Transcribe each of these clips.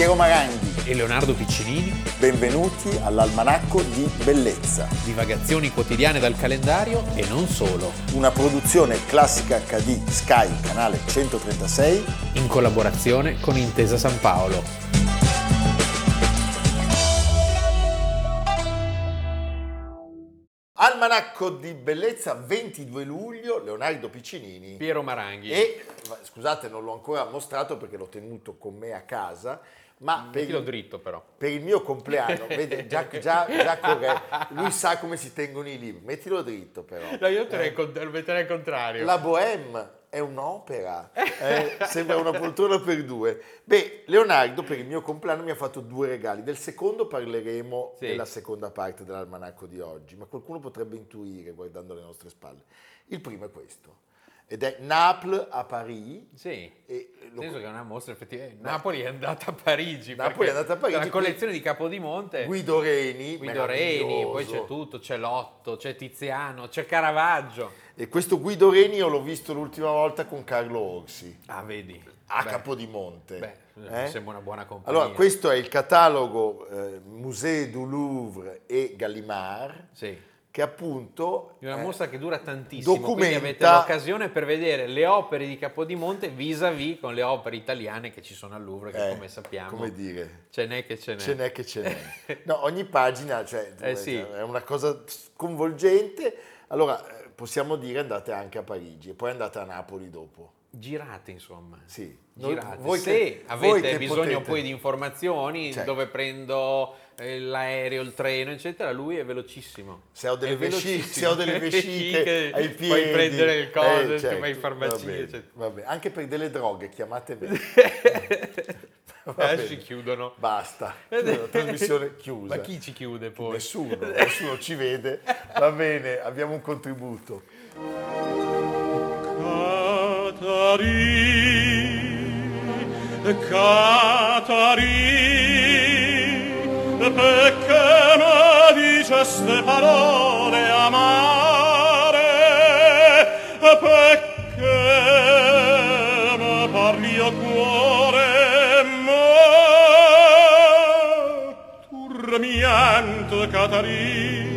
Piero Maranghi e Leonardo Piccinini. Benvenuti all'Almanacco di Bellezza. Divagazioni quotidiane dal calendario e non solo. Una produzione Classica HD Sky, canale 136, in collaborazione con Intesa San Paolo. Almanacco di Bellezza, 22 luglio, Leonardo Piccinini, Piero Maranghi. E, scusate, non l'ho ancora mostrato perché l'ho tenuto con me a casa, ma per il mio compleanno, vede, già corre, lui sa come si tengono i libri, mettilo dritto però. No, io lo metterei al contrario. La Bohème è un'opera, sembra una poltrona per due. Beh, Leonardo per il mio compleanno mi ha fatto due regali, del secondo parleremo nella seconda parte dell'almanacco di oggi, ma qualcuno potrebbe intuire guardando le nostre spalle. Il primo è questo. Ed è Naples a Parigi. Sì, penso che è una mostra effettivamente. Napoli è andata a Parigi. Napoli è andata a Parigi. La collezione di Capodimonte. Guido Reni, poi c'è tutto, c'è Lotto, c'è Tiziano, c'è Caravaggio. E questo Guido Reni io l'ho visto l'ultima volta con Carlo Orsi. Ah, vedi. A Capodimonte. Beh, sembra una buona compagnia. Allora, questo è il catalogo Musée du Louvre e Gallimard. Sì. Che appunto è una mostra che dura tantissimo, quindi avete l'occasione per vedere le opere di Capodimonte vis-à-vis con le opere italiane che ci sono al Louvre, che come sappiamo, come dire, ce n'è. No, ogni pagina è una cosa sconvolgente. Allora possiamo dire andate anche a Parigi e poi andate a Napoli dopo. Girate, insomma. Sì. Girate. Voi avete bisogno poi di informazioni, dove prendo l'aereo, il treno, eccetera, lui è velocissimo. Se ho delle vesciche ai piedi, puoi prendere il coso, vai in farmacia, eccetera. Vabbè. Anche per delle droghe, chiamate bene. Ci chiudono. Basta. La trasmissione chiusa. Ma chi ci chiude poi? Nessuno ci vede. Va bene, abbiamo un contributo. Catari, perché mi diceste parole amare, perché mi parli a cuore turmiante, Catari,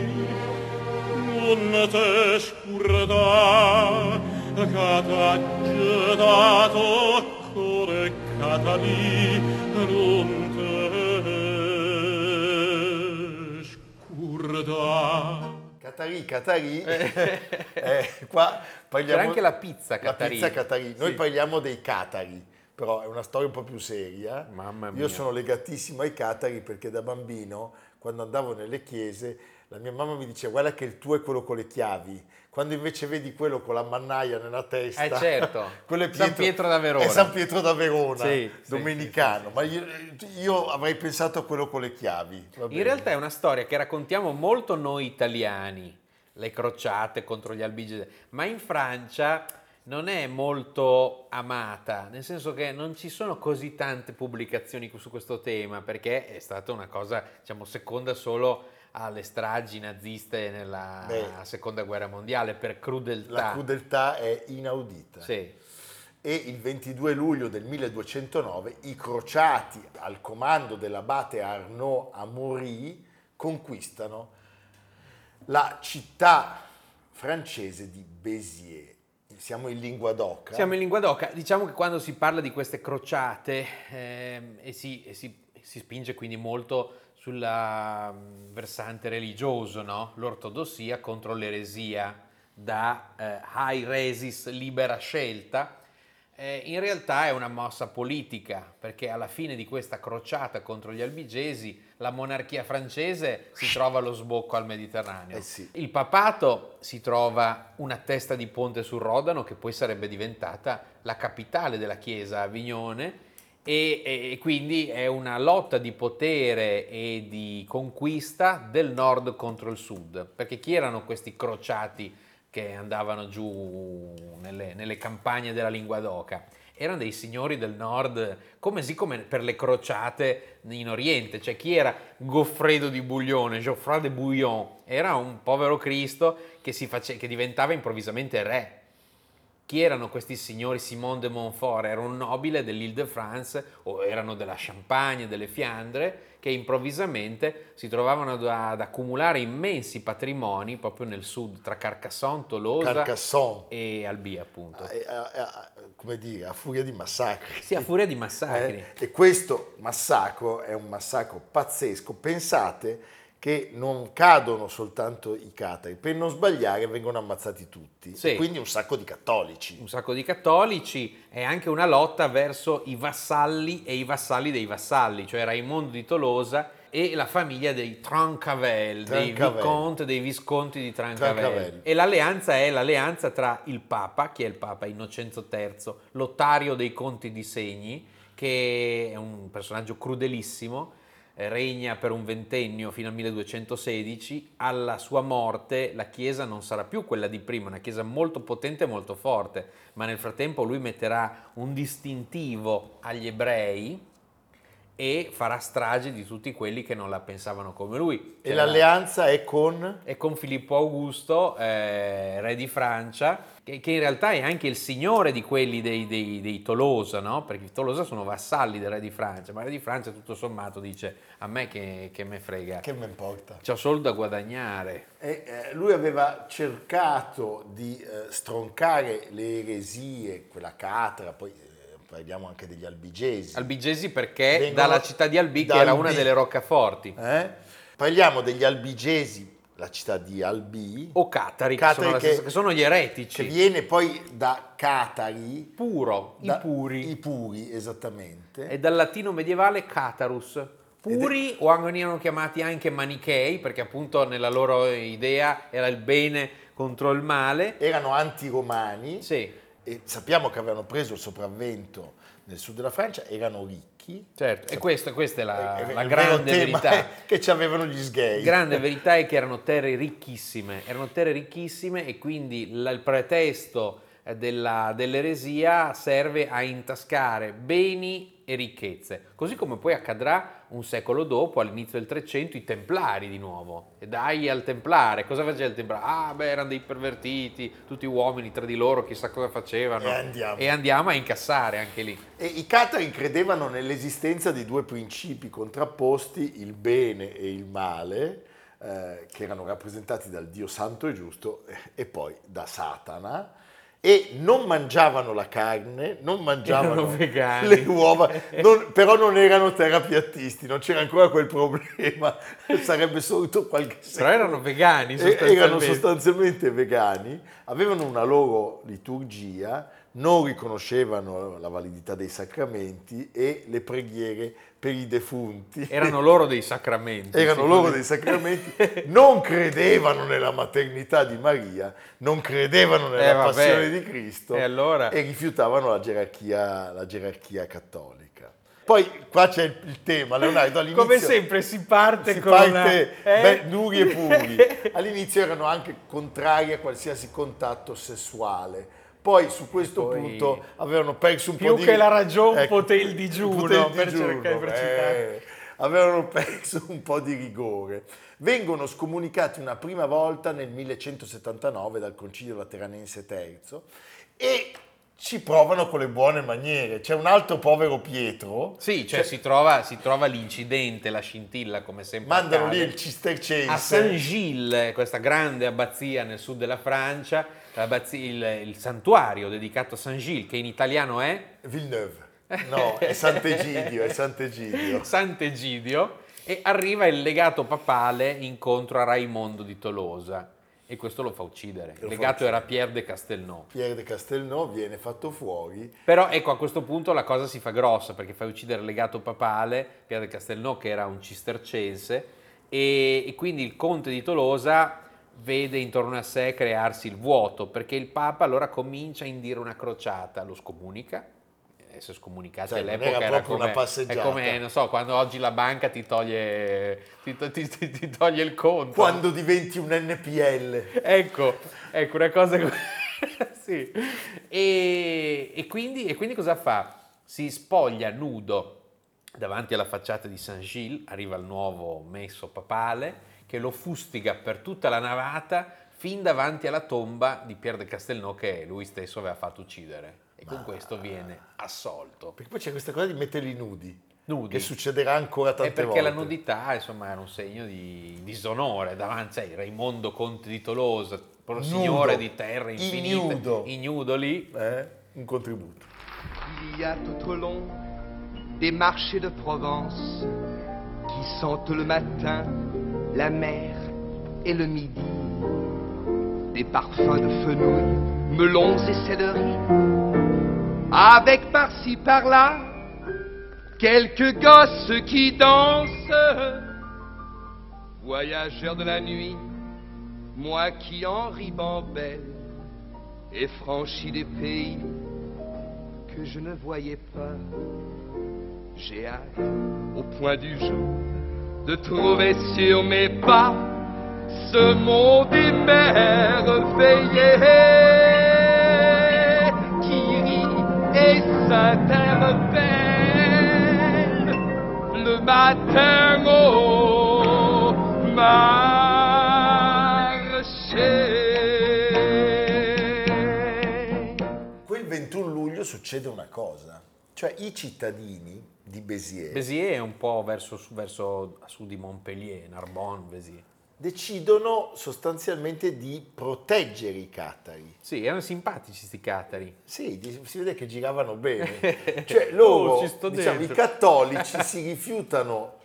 non te scordar, Catagio dato cuore, Catari, non te scordar. Catari, qua parliamo... C'era anche la pizza Catari. Noi parliamo dei Catari, però è una storia un po' più seria. Mamma mia. Io sono legatissimo ai Catari perché da bambino, quando andavo nelle chiese, la mia mamma mi diceva guarda che il tuo è quello con le chiavi, quando invece vedi quello con la mannaia nella testa, certo, quello è San Pietro da Verona, domenicano. Ma io avrei pensato a quello con le chiavi. In realtà è una storia che raccontiamo molto noi italiani, le crociate contro gli Albigesi, ma in Francia non è molto amata, nel senso che non ci sono così tante pubblicazioni su questo tema, perché è stata una cosa, diciamo, seconda solo alle stragi naziste nella seconda guerra mondiale per crudeltà. La crudeltà è inaudita. Sì. E il 22 luglio del 1209 i crociati al comando dell'abate Arnaud Amaury conquistano la città francese di Béziers. Siamo in lingua d'oca. Diciamo che quando si parla di queste crociate si spinge quindi molto sulla versante religioso, no? L'ortodossia contro l'eresia, da high resis, libera scelta. In realtà è una mossa politica, perché alla fine di questa crociata contro gli Albigesi la monarchia francese si trova allo sbocco al Mediterraneo. Il papato si trova una testa di ponte sul Rodano, che poi sarebbe diventata la capitale della Chiesa, Avignone, e quindi è una lotta di potere e di conquista del nord contro il sud, perché chi erano questi crociati che andavano giù nelle campagne della lingua d'oca? Erano dei signori del nord, come per le crociate in Oriente. Cioè, chi era Goffredo di Bouillon, Geoffroy de Bouillon? Era un povero Cristo che diventava improvvisamente re. Chi erano questi signori Simon de Montfort? Era un nobile dell'Île-de-France o erano della Champagne, delle Fiandre, che improvvisamente si trovavano ad accumulare immensi patrimoni proprio nel sud, tra Carcassonne, Tolosa e Albi, appunto. Come dire, a furia di massacri. Sì, a furia di massacri. E questo massacro è un massacro pazzesco. Pensate che non cadono soltanto i catari, per non sbagliare vengono ammazzati tutti, sì. E quindi un sacco di cattolici. Un sacco di cattolici, è anche una lotta verso i vassalli e i vassalli dei vassalli, cioè Raimondo di Tolosa e la famiglia dei Trencavel, dei visconti di Trencavel. E l'alleanza è l'alleanza tra il Papa, chi è il Papa? Innocenzo III, Lottario dei Conti di Segni, che è un personaggio crudelissimo, regna per un ventennio fino al 1216, alla sua morte la Chiesa non sarà più quella di prima, una Chiesa molto potente e molto forte, ma nel frattempo lui metterà un distintivo agli ebrei e farà strage di tutti quelli che non la pensavano come lui. E l'alleanza è con? È con Filippo Augusto, re di Francia, che in realtà è anche il signore di quelli dei Tolosa, no? Perché i Tolosa sono vassalli del re di Francia, ma il re di Francia tutto sommato dice a me che me frega. Che me importa. C'ho solo da guadagnare. Lui aveva cercato di stroncare le eresie, quella catara, poi... Parliamo anche degli Albigesi. Albigesi perché dalla città di Albi, che era una delle roccaforti. Parliamo degli Albigesi, la città di Albi. O Catari, che sono gli eretici. Che viene poi da Catari. Puro, i puri. I puri, esattamente. E dal latino medievale Catarus. Puri o venivano chiamati anche manichei, perché appunto nella loro idea era il bene contro il male. Erano antiromani. Sì. E sappiamo che avevano preso il sopravvento nel sud della Francia, erano ricchi. Certo, e questa è la grande verità. Che ci avevano gli sghei. La grande verità è che erano terre ricchissime e quindi il pretesto dell'eresia serve a intascare beni e ricchezze. Così come poi accadrà un secolo dopo, all'inizio del 300, i Templari di nuovo. E dai al Templare, cosa faceva il Templare? Erano dei pervertiti, tutti uomini tra di loro, chissà cosa facevano. E andiamo a incassare anche lì. E i catari credevano nell'esistenza di due principi contrapposti, il bene e il male, che erano rappresentati dal Dio santo e giusto e poi da Satana. E non mangiavano la carne, non mangiavano le uova, però non erano terapiattisti, non c'era ancora quel problema, sarebbe soluto qualche secolo. Però erano vegani sostanzialmente. Erano sostanzialmente vegani, avevano una loro liturgia, non riconoscevano la validità dei sacramenti e le preghiere per i defunti. Erano loro dei sacramenti, non credevano nella maternità di Maria, non credevano nella passione di Cristo e rifiutavano la gerarchia cattolica. Poi qua c'è il tema, Leonardo, all'inizio... Come sempre si parte nudi e puri. All'inizio erano anche contrari a qualsiasi contatto sessuale. Poi su questo punto avevano perso un po' di... Più che la ragione poté il digiuno, per cercare di citare. Avevano perso un po' di rigore. Vengono scomunicati una prima volta nel 1179 dal Concilio Lateranense III e ci provano con le buone maniere. C'è un altro povero Pietro. Sì, cioè si trova l'incidente, la scintilla, come sempre. Mandano lì il cistercense. A Saint-Gilles, questa grande abbazia nel sud della Francia, il santuario dedicato a Saint-Gilles, che in italiano è? Villeneuve. No, è Sant'Egidio. E arriva il legato papale incontro a Raimondo di Tolosa e questo lo fa uccidere. Il legato era Pierre de Castelnau. Pierre de Castelnau viene fatto fuori. Però ecco, a questo punto la cosa si fa grossa, perché fa uccidere il legato papale, Pierre de Castelnau, che era un cistercense, e quindi il conte di Tolosa vede intorno a sé crearsi il vuoto, perché il Papa allora comincia a indire una crociata, lo scomunica, essere scomunicato, cioè, all'epoca era come una passeggiata. È come, non so, quando oggi la banca ti toglie il conto. Quando diventi un NPL. Ecco, una cosa sì. E quindi cosa fa? Si spoglia nudo davanti alla facciata di Saint-Gilles, arriva il nuovo messo papale, che lo fustiga per tutta la navata fin davanti alla tomba di Pierre de Castelnau che lui stesso aveva fatto uccidere. E con questo viene assolto. Perché poi c'è questa cosa di metterli nudi. Che succederà ancora tante volte. È perché la nudità, insomma, era un segno di disonore davanti, sai, Raimondo Conte di Tolosa, signore di terra infinita, ignudo lì. Un contributo. Il y a tout au long des marchés de Provence qui sentent le matin, la mer et le midi, des parfums de fenouil, melons et céleri, avec par-ci par-là quelques gosses qui dansent. Voyageurs de la nuit, moi qui en ribambelle et franchis des pays que je ne voyais pas, j'ai hâte au point du jour de trouver sur mes pas ce monde émerveillé qui rit et s'interpelle le matin au marché. Quel 21 luglio succede una cosa, cioè i cittadini di Béziers. Béziers è un po' verso a sud di Montpellier, Narbonne, Béziers. Decidono sostanzialmente di proteggere i catari. Sì, erano simpatici sti catari. Sì, si vede che giravano bene. Cioè loro, i cattolici si rifiutano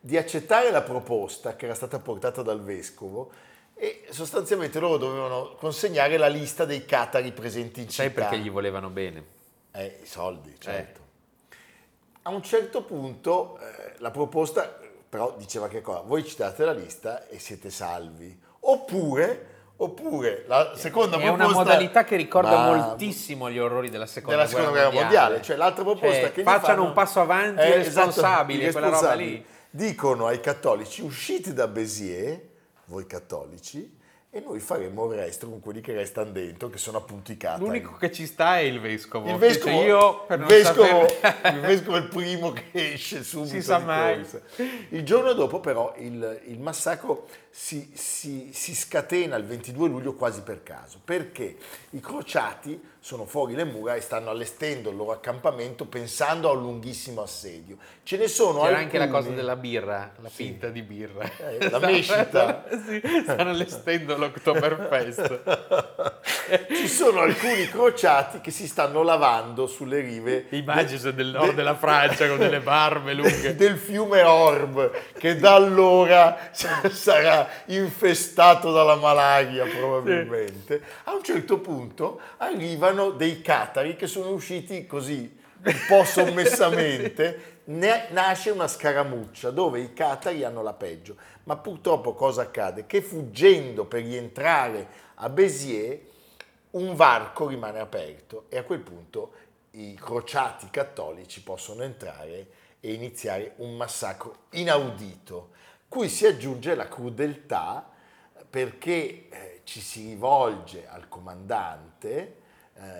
di accettare la proposta che era stata portata dal vescovo e sostanzialmente loro dovevano consegnare la lista dei catari presenti in città. Sai perché gli volevano bene? I soldi, certo. A un certo punto la proposta però diceva che cosa? Voi citate la lista e siete salvi. Oppure la seconda proposta... È una modalità che ricorda moltissimo gli orrori della seconda guerra mondiale. Cioè l'altra proposta che facciano un passo avanti responsabili, quella roba lì. Dicono ai cattolici, uscite da Béziers, voi cattolici, e noi faremo il resto con quelli che restano dentro, che sono appunto i catari. L'unico che ci sta è il vescovo. Il vescovo è il primo che esce subito. Si sa mai. Corsa. Il giorno dopo però il massacro si scatena il 22 luglio quasi per caso, perché i crociati sono fuori le mura e stanno allestendo il loro accampamento pensando a un lunghissimo assedio. Ce ne sono alcuni... C'era anche la cosa della birra, la finta di birra. La mescita. Sì, stanno allestendo l'Oktoberfest. Ci sono alcuni crociati che si stanno lavando sulle rive... Immagino del nord della Francia con delle barbe lunghe. Del fiume Orb, che da allora sarà infestato dalla malaria probabilmente. Sì. A un certo punto arrivano dei catari che sono usciti così un po' sommessamente. Nasce una scaramuccia dove i catari hanno la peggio, ma purtroppo cosa accade? Che fuggendo per rientrare a Béziers un varco rimane aperto e a quel punto i crociati cattolici possono entrare e iniziare un massacro inaudito, cui si aggiunge la crudeltà perché ci si rivolge al comandante,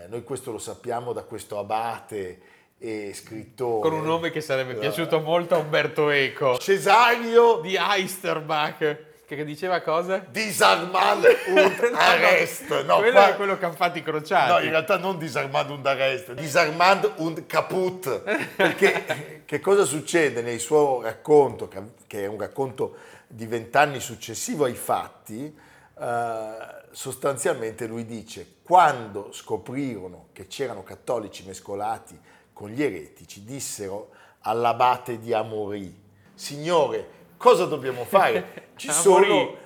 noi questo lo sappiamo da questo abate e scrittore con un nome che sarebbe piaciuto molto a Umberto Eco, Cesario di Eisterbach, che diceva cosa? Disarmare un arresto. No, quello è quello che hanno fatto i crociati. No, in realtà non disarmando un arresto, disarmando un caput, perché che cosa succede nel suo racconto, che è un racconto di 20 anni successivo ai fatti, sostanzialmente lui dice: quando scoprirono che c'erano cattolici mescolati con gli eretici, dissero all'abate di Amorì: signore, cosa dobbiamo fare? Ci sono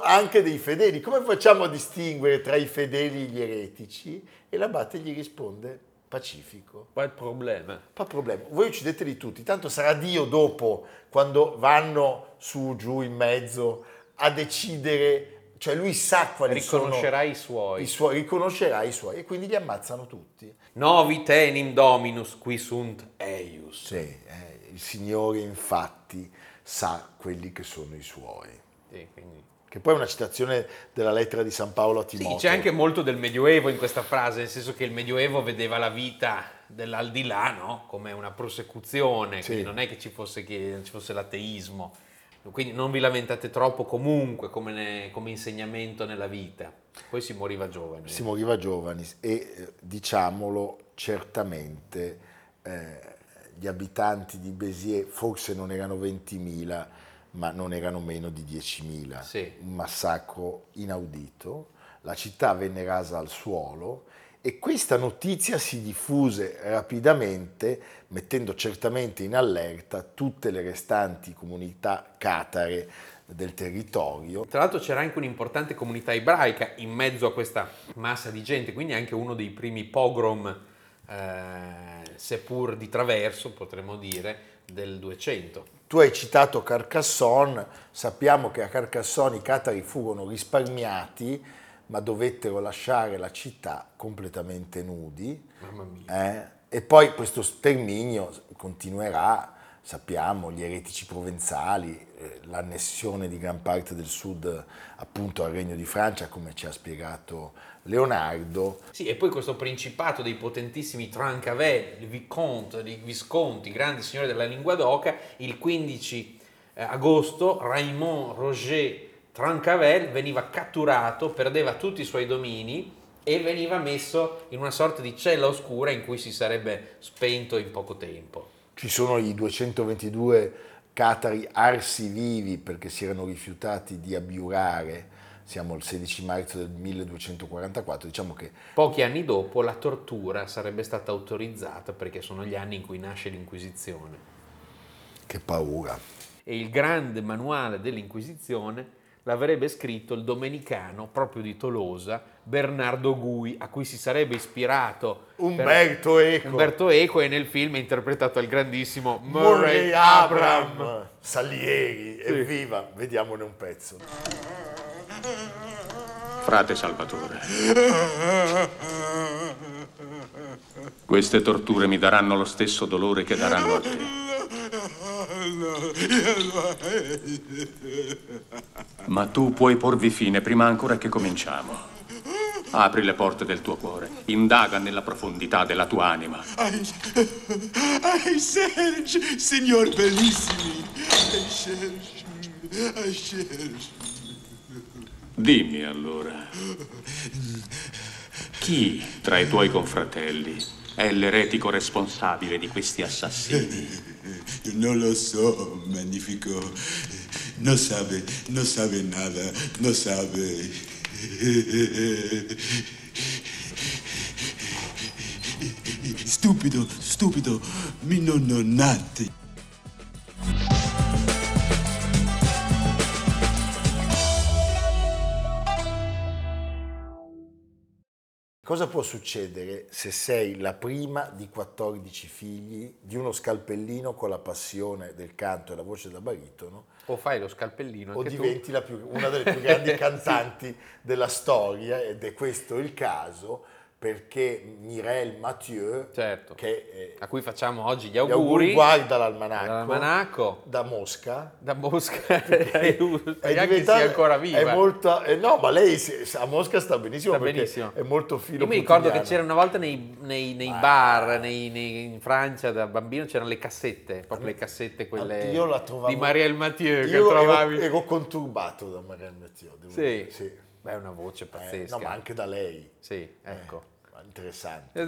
anche dei fedeli, come facciamo a distinguere tra i fedeli e gli eretici? E l'abate gli risponde: pacifico. Pas problema. Voi uccideteli tutti, tanto sarà Dio dopo, quando vanno su, giù, in mezzo, a decidere, cioè lui sa quali riconoscerà i suoi, e quindi li ammazzano tutti. Novi tenim dominus qui sunt eius. Sì, il Signore infatti sa quelli che sono i suoi. Sì, quindi. Che poi è una citazione della lettera di San Paolo a Timoteo. Sì, c'è anche molto del Medioevo in questa frase, nel senso che il Medioevo vedeva la vita dell'aldilà, no? Come una prosecuzione, quindi non è che ci fosse l'ateismo. Quindi non vi lamentate troppo comunque come insegnamento nella vita. Poi si moriva giovani. Si moriva giovani e, diciamolo, certamente gli abitanti di Béziers forse non erano 20.000, ma non erano meno di 10.000. Sì. Un massacro inaudito, la città venne rasa al suolo e questa notizia si diffuse rapidamente, mettendo certamente in allerta tutte le restanti comunità catare del territorio. Tra l'altro c'era anche un'importante comunità ebraica in mezzo a questa massa di gente, quindi anche uno dei primi pogrom, seppur di traverso, potremmo dire, del 200. Tu hai citato Carcassonne, sappiamo che a Carcassonne i catari furono risparmiati, ma dovettero lasciare la città completamente nudi. Mamma mia. E poi questo sterminio continuerà, sappiamo, gli eretici provenzali, l'annessione di gran parte del sud appunto al Regno di Francia, come ci ha spiegato Leonardo. Sì, e poi questo principato dei potentissimi Trencavel, Visconti, grandi signori della lingua d'oca. Il 15 agosto Raymond Roger Trencavel veniva catturato, perdeva tutti i suoi domini e veniva messo in una sorta di cella oscura in cui si sarebbe spento in poco tempo. Ci sono i 222 catari arsi vivi perché si erano rifiutati di abiurare. Siamo al 16 marzo del 1244, diciamo che... Pochi anni dopo la tortura sarebbe stata autorizzata perché sono gli anni in cui nasce l'Inquisizione. Che paura! E il grande manuale dell'Inquisizione l'avrebbe scritto il domenicano proprio di Tolosa, Bernardo Gui, a cui si sarebbe ispirato Umberto Eco, e nel film è interpretato al grandissimo Murray Abram. Salieri, sì. Evviva! Vediamone un pezzo. Frate Salvatore, queste torture mi daranno lo stesso dolore che daranno a te. Ma tu puoi porvi fine prima ancora che cominciamo. Apri le porte del tuo cuore, indaga nella profondità della tua anima. Ai Serge, signor bellissimi, ai Serge. Dimmi allora, chi tra i tuoi confratelli è l'eretico responsabile di questi assassini? Non lo so, magnifico. Non sabe nada. Stupido, mi nonno nati. Cosa può succedere se sei la prima di 14 figli di uno scalpellino con la passione del canto e la voce da baritono? O fai lo scalpellino o diventi una delle più grandi cantanti sì. della storia, ed è questo il caso, perché Mireille Mathieu, certo. A cui facciamo oggi gli auguri, guarda l'almanacco da Mosca è che sia ancora viva. È molto, no, ma lei a Mosca sta benissimo. È molto filo. Io mi ricordo che c'era una volta nei bar, in Francia da bambino c'erano le cassette, proprio le cassette quelle io la trovavo, di Mireille Mathieu che trovavi. Io ero conturbato da Mireille Mathieu, devo dire. Beh, è una voce pazzesca. No, ma anche da lei. Sì, ecco. Interessante.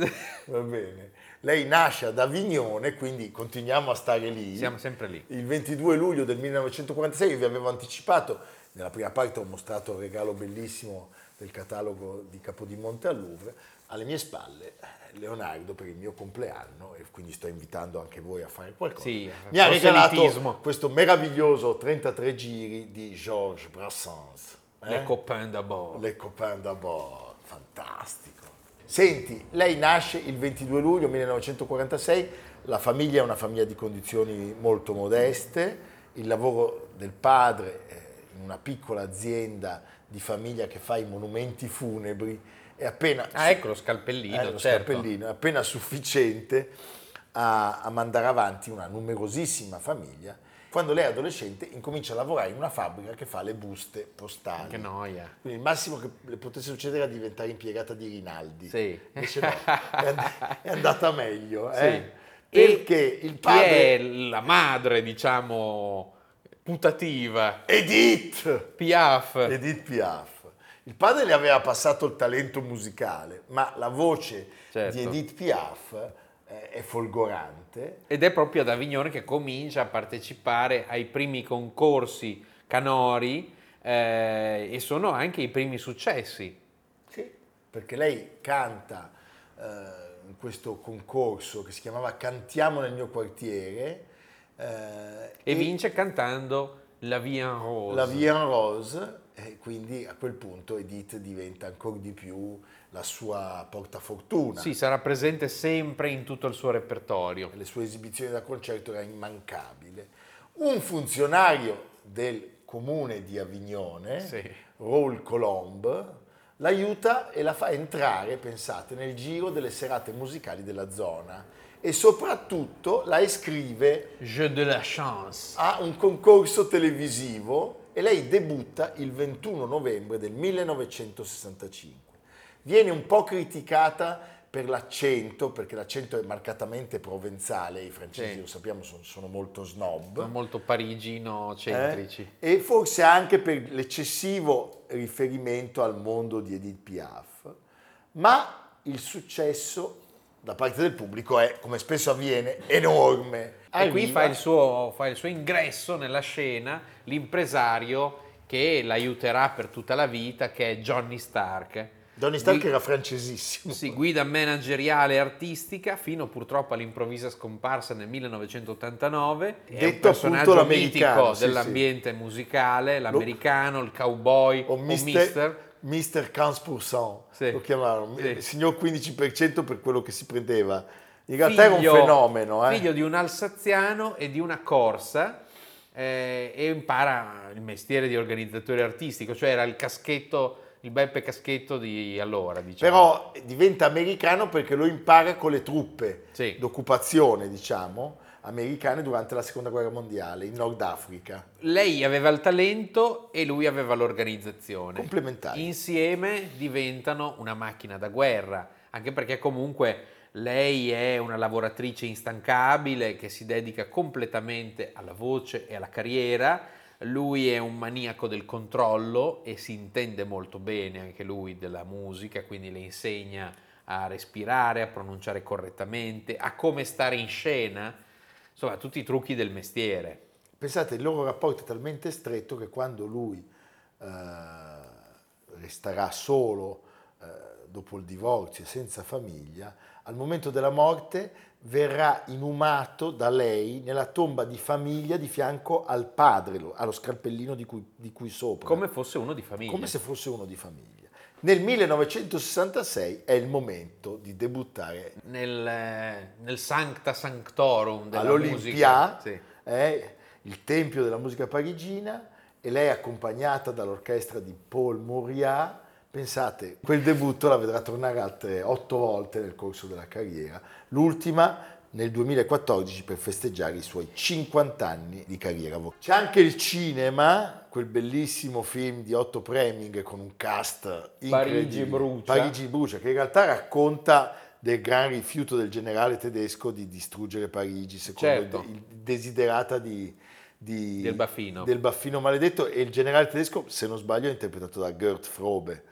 Va bene. Lei nasce ad Avignone, quindi continuiamo a stare lì. Siamo sempre lì. Il 22 luglio del 1946, io vi avevo anticipato, nella prima parte ho mostrato un regalo bellissimo del catalogo di Capodimonte al Louvre, alle mie spalle Leonardo per il mio compleanno, e quindi sto invitando anche voi a fare qualcosa. Sì, mi ha regalato questo meraviglioso 33 giri di Georges Brassens. Les copains d'abord, fantastico. Senti, lei nasce il 22 luglio 1946, la famiglia è una famiglia di condizioni molto modeste, il lavoro del padre in una piccola azienda di famiglia che fa i monumenti funebri è appena... Ah, ecco lo scalpellino, certo. Lo scalpellino è appena sufficiente a mandare avanti una numerosissima famiglia. Quando lei è adolescente incomincia a lavorare in una fabbrica che fa le buste postali. Che noia. Quindi il massimo che le potesse succedere era diventare impiegata di Rinaldi. Sì. Invece no, è andata meglio. Sì. Perché il padre... Chi è la madre, diciamo, putativa. Edith Piaf. Il padre le aveva passato il talento musicale, ma la voce di Edith Piaf è folgorante. Ed è proprio ad Avignone che comincia a partecipare ai primi concorsi canori e sono anche i primi successi. Sì, perché lei canta in questo concorso che si chiamava Cantiamo nel mio quartiere. E vince cantando La Vie en Rose. La Vie en Rose, e quindi a quel punto Edith diventa ancora di più la sua portafortuna. Sì, sarà presente sempre in tutto il suo repertorio. Le sue esibizioni da concerto era immancabile. Un funzionario del comune di Avignone, Raoul Colombe, l'aiuta e la fa entrare, pensate, nel giro delle serate musicali della zona. E soprattutto la iscrive a un concorso televisivo e lei debutta il 21 novembre del 1965. Viene un po' criticata per l'accento, perché l'accento è marcatamente provenzale, i francesi lo sappiamo sono molto snob. Sono molto parigino-centrici. E forse anche per l'eccessivo riferimento al mondo di Edith Piaf, ma il successo da parte del pubblico è, come spesso avviene, enorme. E qui fa il suo ingresso nella scena l'impresario che l'aiuterà per tutta la vita, che è Johnny Stark. Johnny Stark era francesissimo. Sì, guida manageriale e artistica, fino purtroppo all'improvvisa scomparsa nel 1989. È un personaggio mitico dell'ambiente musicale, l'americano, il cowboy, o mister. Mister 15%, lo chiamarono, il signor 15% per quello che si prendeva. In realtà era un fenomeno. Figlio di un alsaziano e di una corsa e impara il mestiere di organizzatore artistico, cioè era il caschetto, il Beppe Caschetto di allora, diciamo. Però diventa americano perché lo impara con le truppe d'occupazione, diciamo, americane durante la seconda guerra mondiale in Nord Africa. Lei aveva il talento e lui aveva l'organizzazione. Complementari. Insieme diventano una macchina da guerra, anche perché comunque lei è una lavoratrice instancabile che si dedica completamente alla voce e alla carriera. Lui è un maniaco del controllo e si intende molto bene anche lui della musica, quindi le insegna a respirare, a pronunciare correttamente, a come stare in scena. Insomma, tutti i trucchi del mestiere. Pensate, il loro rapporto è talmente stretto che quando lui resterà solo dopo il divorzio, senza famiglia, al momento della morte verrà inumato da lei nella tomba di famiglia di fianco al padre, allo scalpellino di cui sopra. Come fosse uno di famiglia. Come se fosse uno di famiglia. Nel 1966 è il momento di debuttare nel Sancta Sanctorum della musica. È il tempio della musica parigina e lei è accompagnata dall'orchestra di Paul Mauriat. Pensate, quel debutto la vedrà tornare altre 8 volte nel corso della carriera, l'ultima nel 2014 per festeggiare i suoi 50 anni di carriera vocale. C'è anche il cinema, quel bellissimo film di Otto Preminger con un cast incredibile. Parigi brucia, che in realtà racconta del gran rifiuto del generale tedesco di distruggere Parigi, secondo il desiderata del baffino maledetto, e il generale tedesco, se non sbaglio, è interpretato da Gert Frobe,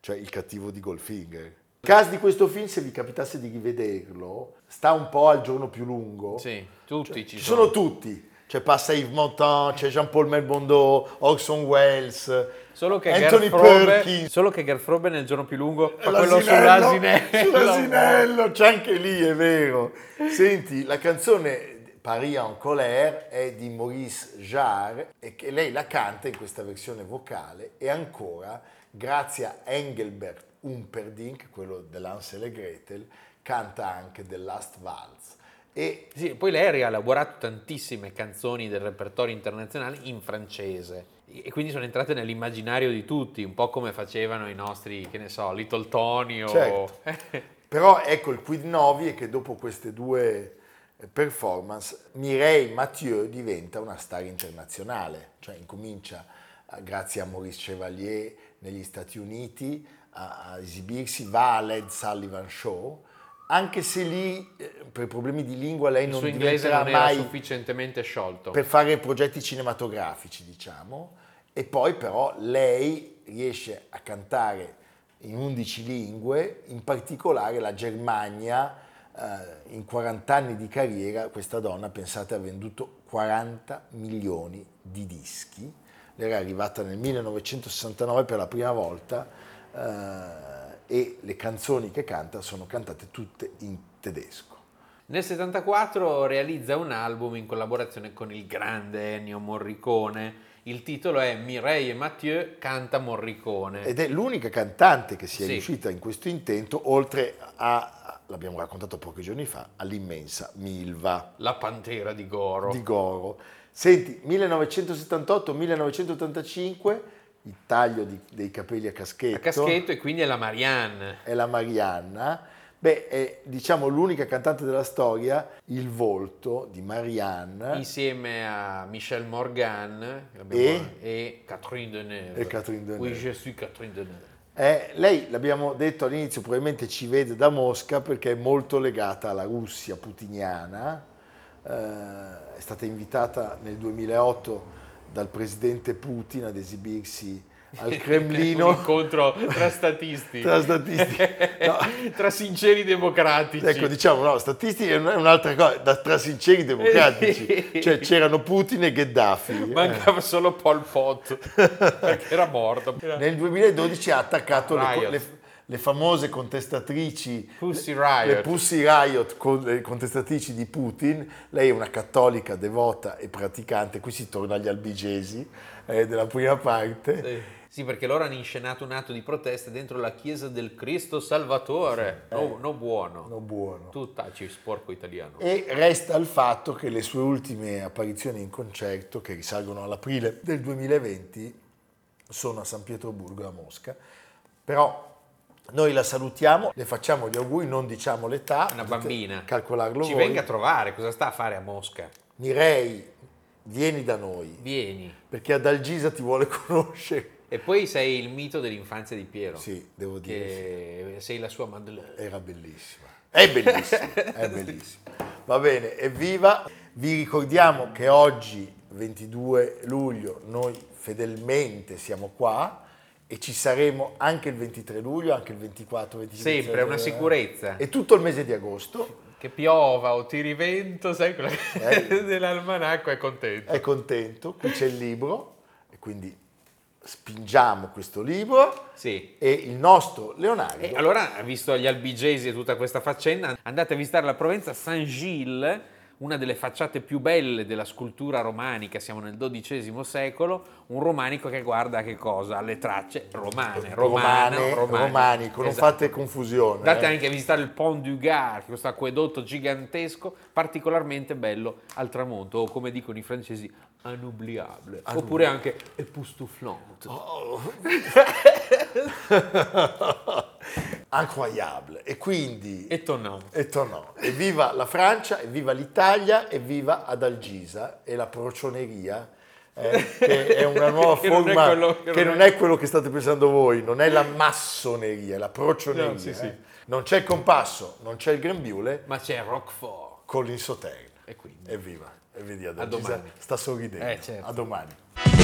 cioè il cattivo di Goldfinger. Il caso di questo film, se vi capitasse di rivederlo, sta un po' al giorno più lungo. Sì, tutti ci sono tutti. C'è passa Yves Montand, c'è Jean-Paul Belmondo, Orson Welles, Anthony Perkins. Solo che Gert Frobe nel giorno più lungo fa quello sull'asinello, c'è anche lì, è vero. Senti, la canzone Paris en colère è di Maurice Jarre e che lei la canta in questa versione vocale e ancora, grazie a Engelbert Humperdinck, quello dell'Hansel e Gretel, canta anche The Last Waltz. E sì, poi lei ha rielaborato tantissime canzoni del repertorio internazionale in francese e quindi sono entrate nell'immaginario di tutti, un po' come facevano i nostri, che ne so, Little Tony o... Certo. Però ecco il quid novi è che dopo queste due performance Mireille Mathieu diventa una star internazionale, cioè incomincia, grazie a Maurice Chevalier negli Stati Uniti, a esibirsi, va all'Ed Sullivan Show anche se lì per problemi di lingua lei non diventerà mai, il suo inglese non era sufficientemente sciolto per fare progetti cinematografici, diciamo, e poi però lei riesce a cantare in 11 lingue, in particolare la Germania. In 40 anni di carriera questa donna, pensate, ha venduto 40 milioni di dischi. Era arrivata nel 1969 per la prima volta e le canzoni che canta sono cantate tutte in tedesco. Nel 1974 realizza un album in collaborazione con il grande Ennio Morricone. Il titolo è Mireille Mathieu canta Morricone. Ed è l'unica cantante che sia riuscita in questo intento, oltre a, l'abbiamo raccontato pochi giorni fa, all'immensa Milva. La pantera di Goro. Di Goro. Senti, 1978-1985, il taglio dei capelli a caschetto. A caschetto, e quindi è la Marianne. È la Marianna. Beh, è, diciamo, l'unica cantante della storia, il volto di Marianne. Insieme a Michel Morgan e Catherine Deneuve. E Catherine Deneuve. Oui, je suis Catherine Deneuve. Lei, l'abbiamo detto all'inizio, probabilmente ci vede da Mosca perché è molto legata alla Russia putiniana. È stata invitata nel 2008 dal presidente Putin ad esibirsi al Cremlino. Un incontro tra statisti. Tra statisti. No. Tra sinceri democratici. Ecco, diciamo, no, statisti è un'altra cosa, tra sinceri democratici. Cioè c'erano Putin e Gheddafi. Mancava solo Pol Pot, perché era morto. Nel 2012 ha attaccato le famose contestatrici, Pussy Riot. Le Pussy Riot, le contestatrici di Putin. Lei è una cattolica devota e praticante, qui si torna agli Albigesi della prima parte. Sì, perché loro hanno inscenato un atto di protesta dentro la chiesa del Cristo Salvatore. Sì, no buono. No buono. Tu taci, sporco italiano. E resta il fatto che le sue ultime apparizioni in concerto, che risalgono all'aprile del 2020, sono a San Pietroburgo e a Mosca. Però noi la salutiamo, le facciamo gli auguri, non diciamo l'età. Una bambina. Calcolarlo voi. Ci venga a trovare, cosa sta a fare a Mosca? Mireille, vieni da noi. Vieni. Perché ad Algisa ti vuole conoscere. E poi sei il mito dell'infanzia di Piero. Sì, devo dire. Che sì. Sei la sua Madeleine. Era bellissima. È bellissima, è bellissima. Va bene, evviva. Vi ricordiamo che oggi, 22 luglio, noi fedelmente siamo qua e ci saremo anche il 23 luglio, anche il 24, 25. Sempre, è una sicurezza. E tutto il mese di agosto. Che piova o tiri vento, sai, quella dell'almanacco è contento. È contento, qui c'è il libro e quindi spingiamo questo libro, sì. E il nostro Leonardo. E allora, visto gli Albigesi e tutta questa faccenda, andate a visitare la Provenza, Saint-Gilles, una delle facciate più belle della scultura romanica, siamo nel XII secolo, un romanico che guarda che cosa? Le tracce romane, romanico, non esatto. Fate confusione. Andate anche a visitare il Pont du Gard, questo acquedotto gigantesco, particolarmente bello al tramonto, o come dicono i francesi, inoubliable, oppure anche époustouflante. Oh. Incroyable. E quindi et no. Evviva la Francia, evviva l'Italia, evviva Adalgisa e la procioneria, che è una nuova forma non è quello che state pensando voi, non è la massoneria, è la procioneria. No, sì. Non c'è il compasso, non c'è il grembiule, ma c'è Roquefort con l'insoterne. E quindi evviva. E vedi, Adalgisa sta sorridendo. Certo. A domani.